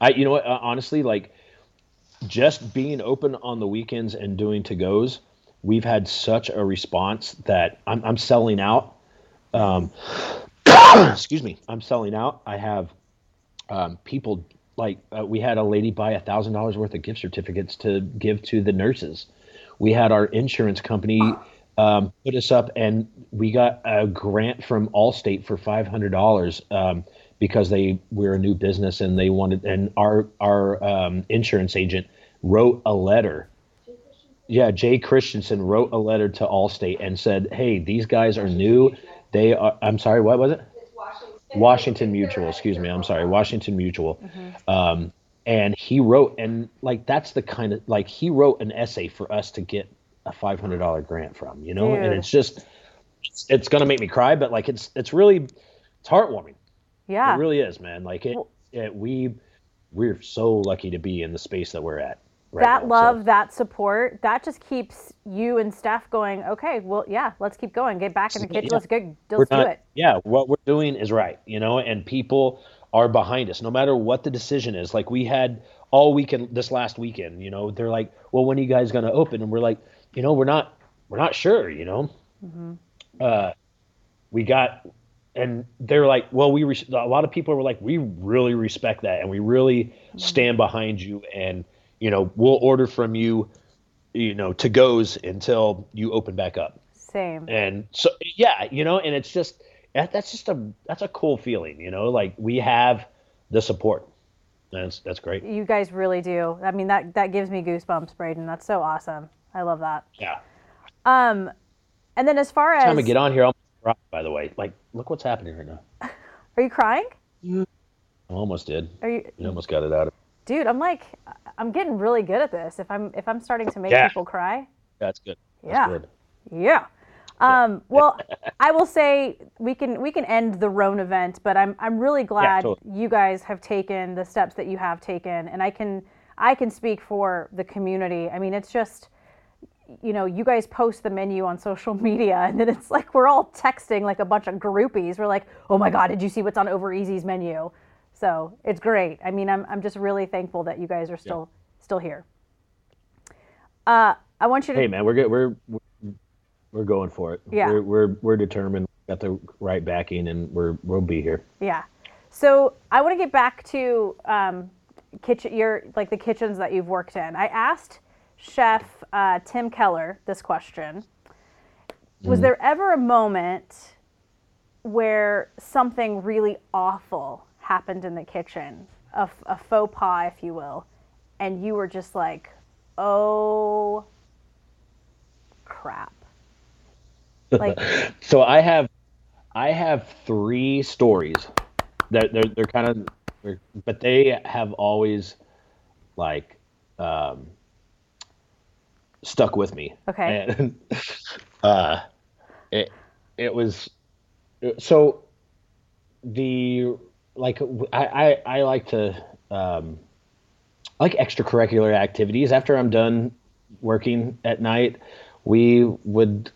I, you know what, uh, honestly, like just being open on the weekends and doing to-goes, we've had such a response that I'm, I'm selling out. Um, excuse me. I'm selling out. I have um, people like uh, we had a lady buy a thousand dollars worth of gift certificates to give to the nurses. We had our insurance company um, put us up, and we got a grant from Allstate for five hundred dollars. Um, because they we're a new business and they wanted, and our, our um, insurance agent wrote a letter. Jay yeah, Jay Christensen wrote a letter to Allstate and said, hey, these guys are new. They are, I'm sorry, what was it? It's Washington. Washington Mutual, excuse me. I'm sorry, Washington Mutual. Mm-hmm. Um, and he wrote, and like, that's the kind of, like he wrote an essay for us to get a five hundred dollars grant from, you know? Dude. And it's just, it's, it's going to make me cry, but like, it's, it's really, it's heartwarming. Yeah, it really is, man. Like it, it, we, we're so lucky to be in the space that we're at. Right that now, love, so. that support, that just keeps you and Steph going. Okay, well, yeah, let's keep going. Get back in the kitchen. Yeah. Let's get, let's not, do it. Yeah, what we're doing is right, you know. And people are behind us, no matter what the decision is. Like we had all weekend this last weekend, you know. They're like, well, when are you guys gonna open? And we're like, you know, we're not, we're not sure, you know. Mm-hmm. Uh, we got. And they're like, well, we re- a lot of people were like, we really respect that, and we really mm-hmm. stand behind you, and you know, we'll order from you, you know, to goes until you open back up. Same. And so yeah, you know, and it's just that's just a that's a cool feeling, you know, like we have the support. That's that's great. You guys really do. I mean, that that gives me goosebumps, Brayden. That's so awesome. I love that. Yeah. Um, and then as far as time to get on here, I'll by the way, like, look what's happening right now. Are you crying? I almost did. Are you? You almost got it out of. Dude, I'm like, I'm getting really good at this. If I'm, if I'm starting to make yeah. people cry. That's good. That's yeah. good. Yeah. Um, well, I will say we can, we can end the Roan event, but I'm, I'm really glad yeah, totally. you guys have taken the steps that you have taken, and I can, I can speak for the community. I mean, it's just. You know, you guys post the menu on social media, and then it's like we're all texting like a bunch of groupies. We're like, oh my God, did you see what's on Over Easy's menu? So it's great. I mean, I'm I'm just really thankful that you guys are still yeah. still here. Uh, I want you to. Hey man, we're good. We're we're going for it. Yeah. We're we're, we're determined. We've got the right backing, and we're we'll be here. Yeah. So I want to get back to um, kitchen. Your like the kitchens that you've worked in. I asked Chef uh, Tim Keller this question. Was there ever a moment where something really awful happened in the kitchen, a, a faux pas, if you will, and you were just like, oh, crap. Like, so I have I have three stories that they're, they're kind of, but they have always like, um, stuck with me. Okay. And, uh, it it was so the like I I, I like to um, I like extracurricular activities. After I'm done working at night, we would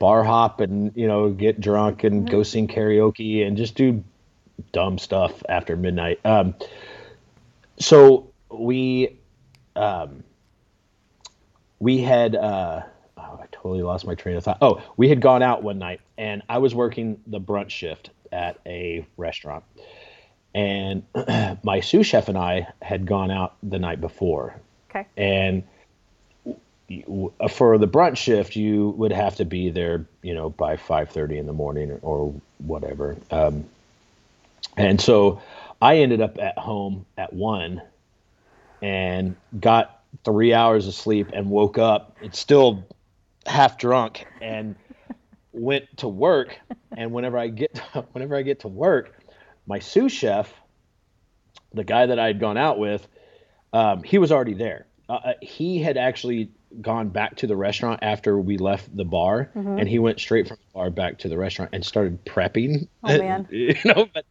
bar hop and you know get drunk and mm-hmm. go sing karaoke and just do dumb stuff after midnight. Um, so we. Um, We had, uh, oh, I totally lost my train of thought. Oh, we had gone out one night, and I was working the brunch shift at a restaurant. And my sous chef and I had gone out the night before Okay. And for the brunch shift, you would have to be there, you know, by five thirty in the morning or, or whatever. Um, and so I ended up at home at one and got three hours of sleep and woke up. It's still half drunk and went to work. And whenever I get, to, whenever I get to work, my sous chef, the guy that I had gone out with, um, he was already there. Uh, he had actually gone back to the restaurant after we left the bar, mm-hmm. and he went straight from the bar back to the restaurant and started prepping. Oh man! You know, but,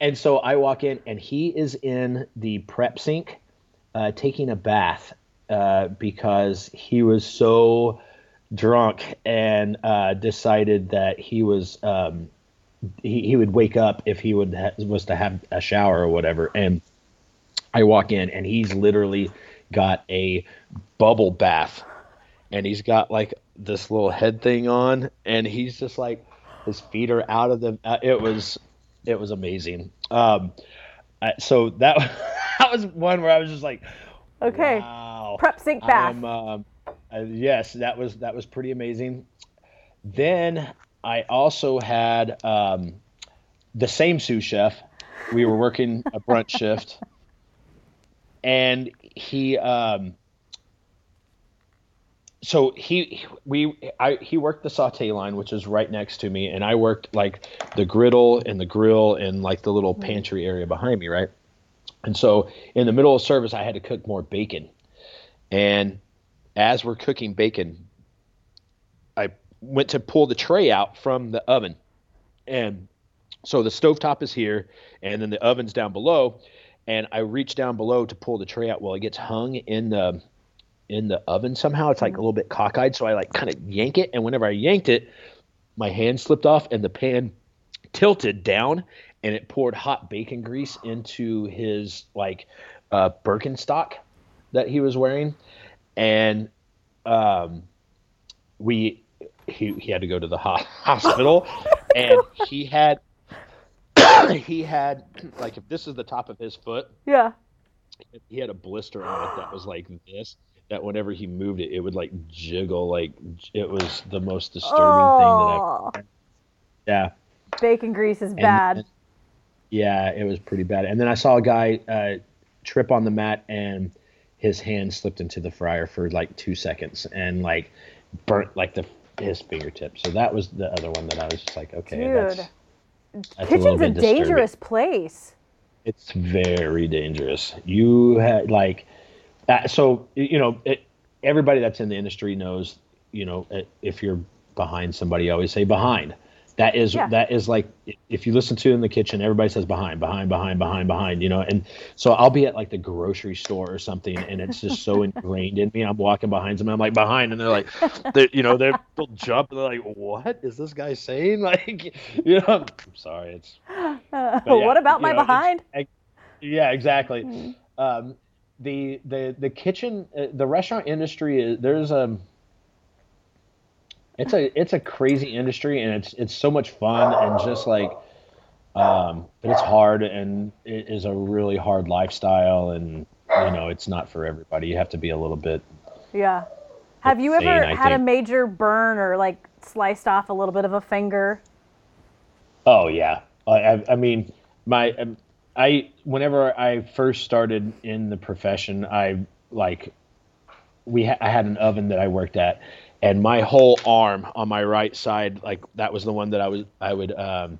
and so I walk in, and he is in the prep sink, uh, taking a bath uh, because he was so drunk and uh, decided that he was um, he, he would wake up if he would ha- was to have a shower or whatever. And I walk in, and he's literally got a bubble bath, and he's got like this little head thing on, and he's just like, his feet are out of the, uh, it was, it was amazing. Um, I, so that, that was one where I was just like, okay, wow, prep sink bath. Um, uh, uh, yes, that was, that was pretty amazing. Then I also had, um, the same sous chef. We were working a brunch shift, and he, um, so he, we, I, he worked the saute line, which is right next to me. And I worked like the griddle and the grill and like the little pantry area behind me. Right. And so in the middle of service, I had to cook more bacon. And as we're cooking bacon, I went to pull the tray out from the oven. And so the stovetop is here, and then the oven's down below. And I reach down below to pull the tray out. Well, it gets hung in the in the oven somehow. It's like a little bit cockeyed, so I like kind of yank it. And whenever I yanked it, my hand slipped off, and the pan tilted down, and it poured hot bacon grease into his like uh, Birkenstock that he was wearing. And um, we he he had to go to the ho- hospital, and he had. He had, like, if this is the top of his foot, yeah, he had a blister on it that was like this, that whenever he moved it, it would, like, jiggle. Like, it was the most disturbing oh. thing that I've yeah. Bacon grease is and bad. Then, yeah, it was pretty bad. And then I saw a guy uh, trip on the mat, and his hand slipped into the fryer for, like, two seconds and, like, burnt, like, the his fingertip. So that was the other one that I was just like, okay, Dude. that's... That's Kitchen's a, a dangerous place. It's very dangerous. You had like, uh, so, you know, it, everybody that's in the industry knows, you know, if you're behind somebody, you always say behind. That is, yeah. that is like, if you listen to it in the kitchen, everybody says behind, behind, behind, behind, behind, you know? And so I'll be at like the grocery store or something, and it's just so ingrained in me. I'm walking behind somebody, I'm like behind, and they're like, they're, you know, they're, they'll jump, and they're like, what is this guy saying? Like, you know, I'm sorry. It's uh, yeah, what about my know, behind? I, yeah, exactly. Mm-hmm. Um, the, the, the kitchen, uh, the restaurant industry is, there's a, It's a it's a crazy industry, and it's it's so much fun, and just like, um, but it's hard, and it is a really hard lifestyle, and you know it's not for everybody. You have to be a little bit. Yeah. Have you ever had a major burn or like sliced off a little bit of a finger? Oh yeah, I I, I mean my I whenever I first started in the profession, I like we ha- I had an oven that I worked at. And my whole arm on my right side, like that was the one that I was, I would, um,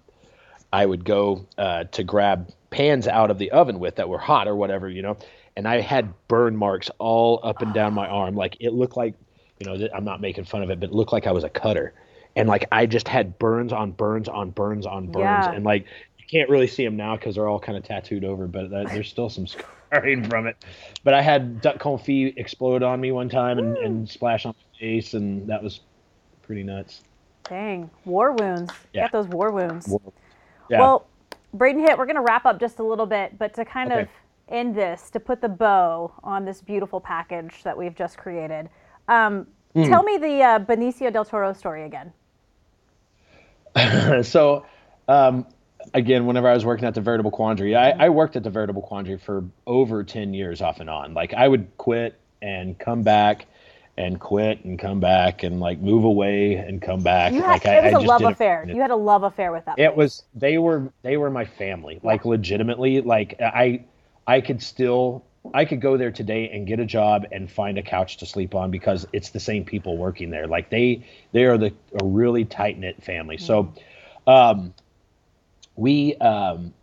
I would go uh, to grab pans out of the oven with that were hot or whatever, you know. And I had burn marks all up and down my arm. Like it looked like, you know, I'm not making fun of it, but it looked like I was a cutter. And like I just had burns on burns on burns on burns, yeah. and like you can't really see them now because they're all kind of tattooed over, but uh, there's still some scarring from it. But I had duck confit explode on me one time and, and splash on. Ace, and that was pretty nuts. Dang, war wounds. Yeah. You got those war wounds. War. Yeah. Well, Brayden Hitt, we're going to wrap up just a little bit, but to kind okay. of end this, to put the bow on this beautiful package that we've just created, um, mm. tell me the uh, Benicio del Toro story again. so, um, again, whenever I was working at the Veritable Quandary, I, I worked at the Veritable Quandary for over ten years off and on. Like, I would quit and come back and quit and come back and like move away and come back. You had, like I, it was I a just love affair. It. You had a love affair with that. It place. was, they were, they were my family, like legitimately, like I, I could still, I could go there today and get a job and find a couch to sleep on because it's the same people working there. Like they, they are the a really tight knit family. Mm-hmm. So, um, we, um,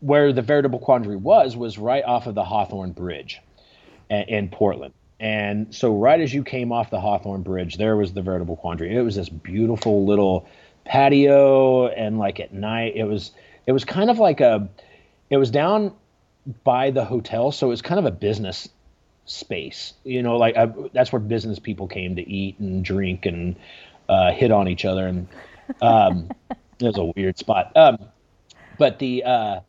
where the Veritable Quandary was, was right off of the Hawthorne Bridge a- in Portland. And so right as you came off the Hawthorne Bridge, there was the Veritable Quandary. It was this beautiful little patio. And like at night, it was, it was kind of like a, it was down by the hotel. So it was kind of a business space, you know, like I, that's where business people came to eat and drink and, uh, hit on each other. And, um, it was a weird spot. Um, But the uh,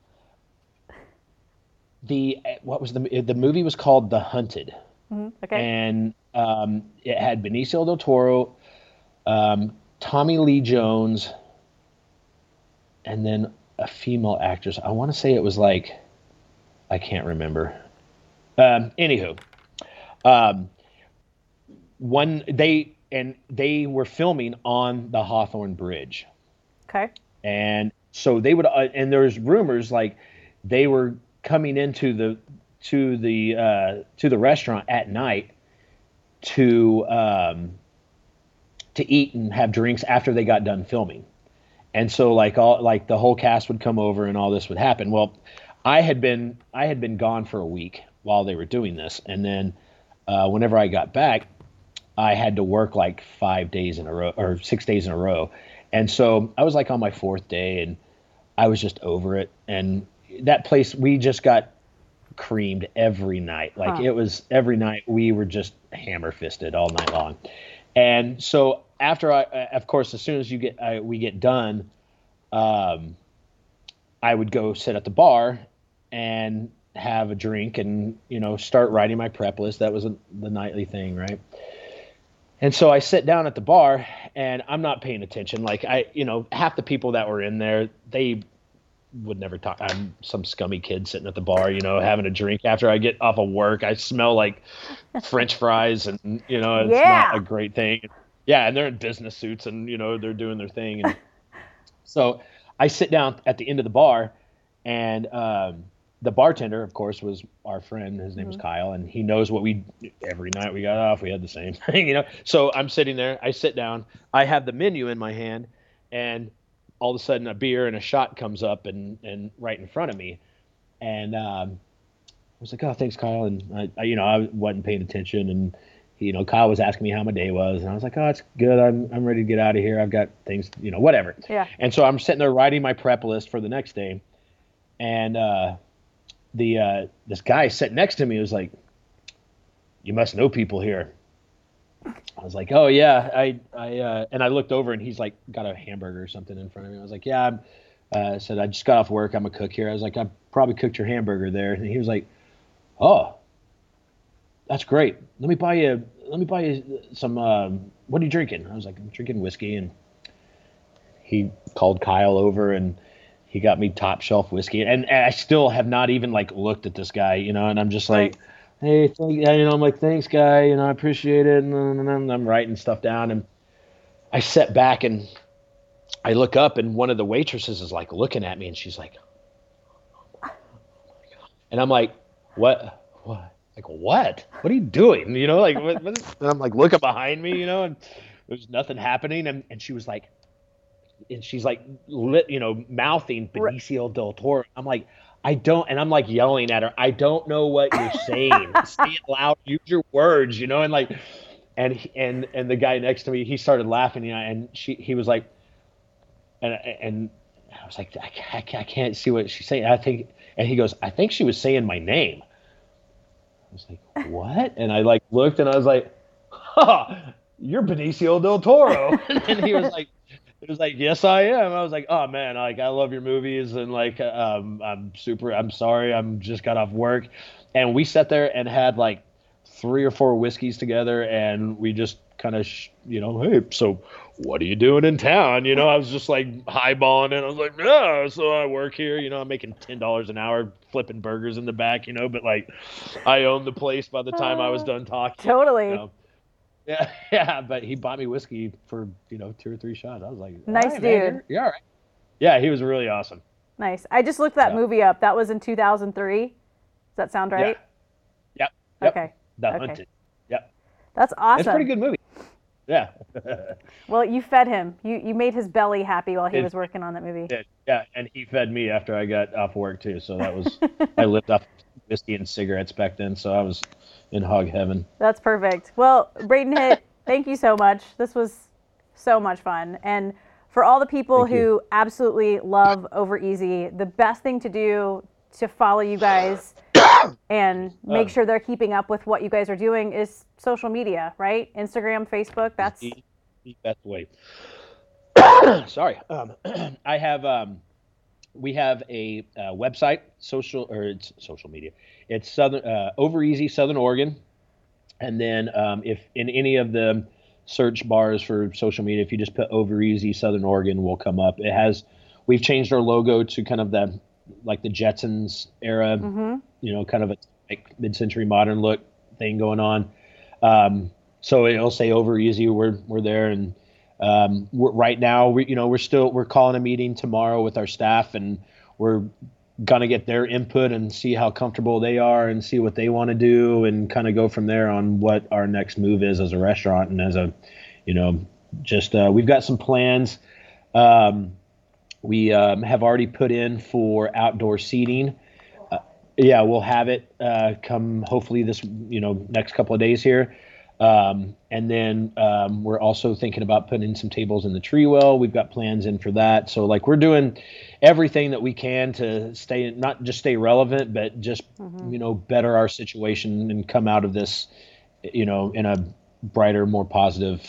the what was the the movie was called The Hunted, mm-hmm. okay. and um, it had Benicio del Toro, um, Tommy Lee Jones, and then a female actress. I want to say it was like I can't remember. Um, anywho, um, one they and they were filming on the Hawthorne Bridge. Okay. And so they would, uh, and there was rumors like they were coming into the to the uh, to the restaurant at night to um, to eat and have drinks after they got done filming, and so like all like the whole cast would come over and all this would happen. Well, I had been I had been gone for a week while they were doing this, and then uh, whenever I got back, I had to work like five days in a row or six days in a row. And so I was like on my fourth day and I was just over it. And that place, we just got creamed every night. Like huh. It was every night we were just hammer fisted all night long. And so after I, of course, as soon as you get, I, we get done, um, I would go sit at the bar and have a drink and, you know, start writing my prep list. That was a, the nightly thing. Right. And so I sit down at the bar and I'm not paying attention. Like I, you know, half the people that were in there, they would never talk. I'm some scummy kid sitting at the bar, you know, having a drink after I get off of work. I smell like French fries and, you know, it's yeah. not a great thing. Yeah. And they're in business suits and, you know, they're doing their thing. And so I sit down at the end of the bar and, um, the bartender, of course, was our friend. His name mm-hmm. was Kyle, and he knows what we every night we got off. We had the same thing, you know. So I'm sitting there. I sit down. I have the menu in my hand, and all of a sudden, a beer and a shot comes up and, and right in front of me, and um, I was like, "Oh, thanks, Kyle." And I, I, you know, I wasn't paying attention, and you know, Kyle was asking me how my day was, and I was like, "Oh, it's good. I'm I'm ready to get out of here. I've got things, you know, whatever." Yeah. And so I'm sitting there writing my prep list for the next day, and. uh The uh, this guy sitting next to me was like, "You must know people here." I was like, "Oh yeah, I I uh, and I looked over and he's like got a hamburger or something in front of me. I was like, "Yeah," I uh, said, "I just got off work. I'm a cook here." I was like, "I probably cooked your hamburger there." And he was like, "Oh, that's great. Let me buy you. Let me buy you some. Um, what are you drinking?" I was like, "I'm drinking whiskey." And he called Kyle over and. He got me top shelf whiskey, and, and I still have not even like looked at this guy, you know. And I'm just like, "Hey, thank you," know, I'm like, "Thanks, guy, you know, I appreciate it." And I'm writing stuff down, and I sit back and I look up, and one of the waitresses is like looking at me, and she's like, "Oh my God," and I'm like, "What? What? Like what? What are you doing? You know, like what?" what is, and I'm like looking behind me, you know, and there's nothing happening, and and she was like. And she's like, lit, you know, mouthing Benicio del Toro. I'm like, I don't, and I'm like yelling at her. I don't know what you're saying. Say it loud. Use your words, you know. And like, and and and the guy next to me, he started laughing, you know, and she, he was like, and and I was like, I, I, I can't see what she's saying. I think, and he goes, I think she was saying my name. I was like, what? And I like looked, and I was like, huh, you're Benicio del Toro. And he was like. It was like, yes, I am. I was like, oh man, like I love your movies, and like, um, I'm super. I'm sorry, I'm just got off work, and we sat there and had like three or four whiskeys together, and we just kind of, sh- you know, hey, so what are you doing in town? You know, I was just like highballing it. I was like, no, oh, so I work here. You know, I'm making ten dollars an hour flipping burgers in the back, you know, but like I owned the place by the time uh, I was done talking. Totally. You know? Yeah, yeah, but he bought me whiskey for, you know, two or three shots. I was like, nice, right, dude. Man, you're, you're all right. Yeah, he was really awesome. Nice. I just looked that yeah. movie up. That was in two thousand three. Does that sound right? Yeah. Yep. Okay. Yep. The okay. Hunted. Yep. That's awesome. It's a pretty good movie. Yeah. Well, you fed him. You you made his belly happy while he it, was working on that movie. It, yeah, and he fed me after I got off work too. So that was I lived off whiskey and cigarettes back then. So I was in hog heaven. That's perfect. Well, Brayden Hitt, thank you so much. This was so much fun. And for all the people Thank who you. absolutely love Over Easy, the best thing to do to follow you guys and make sure they're keeping up with what you guys are doing is social media, right? Instagram, Facebook, that's... The best way. Sorry. Um, I have... Um, we have a uh, website, social... Or it's social media. It's Southern uh, Over Easy, Southern Oregon. And then um, if in any of the... search bars for social media, if you just put Over Easy Southern Oregon, will come up. It has, we've changed our logo to kind of the, like the Jetsons era, mm-hmm. you know, kind of a like mid-century modern look thing going on. Um, so it'll say Over Easy. We're, we're there. And um, we're, right now we, you know, we're still, we're calling a meeting tomorrow with our staff, and we're going to get their input and see how comfortable they are and see what they want to do and kind of go from there on what our next move is as a restaurant. And as a, you know, just, uh, we've got some plans. Um, we, um, have already put in for outdoor seating. Uh, yeah, we'll have it, uh, come hopefully this, you know, next couple of days here. Um, and then, um, we're also thinking about putting in some tables in the tree well. We've got plans in for that. So like we're doing everything that we can to stay, not just stay relevant, but just, mm-hmm. you know, better our situation and come out of this, you know, in a brighter, more positive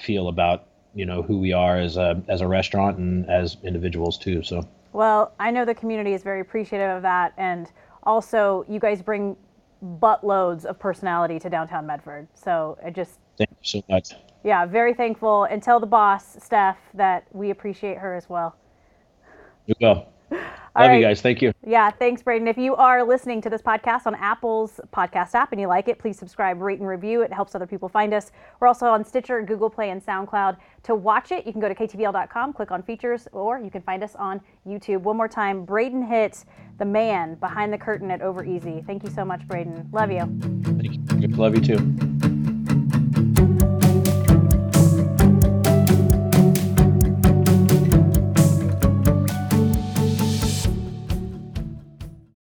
feel about, you know, who we are as a, as a restaurant and as individuals too. So, well, I know the community is very appreciative of that. And also you guys bring buttloads of personality to downtown Medford. So I just... Thank you so much. Yeah, very thankful. And tell the boss, Steph, that we appreciate her as well. You go. Love right. you guys. Thank you. Yeah, thanks, Brayden. If you are listening to this podcast on Apple's podcast app and you like it, please subscribe, rate, and review. It helps other people find us. We're also on Stitcher, Google Play, and SoundCloud. To watch it, you can go to K T V L dot com, click on features, or you can find us on YouTube. One more time, Brayden Hitt, the man behind the curtain at Over Easy. Thank you so much, Brayden. Love you. Thank you. Love you, too.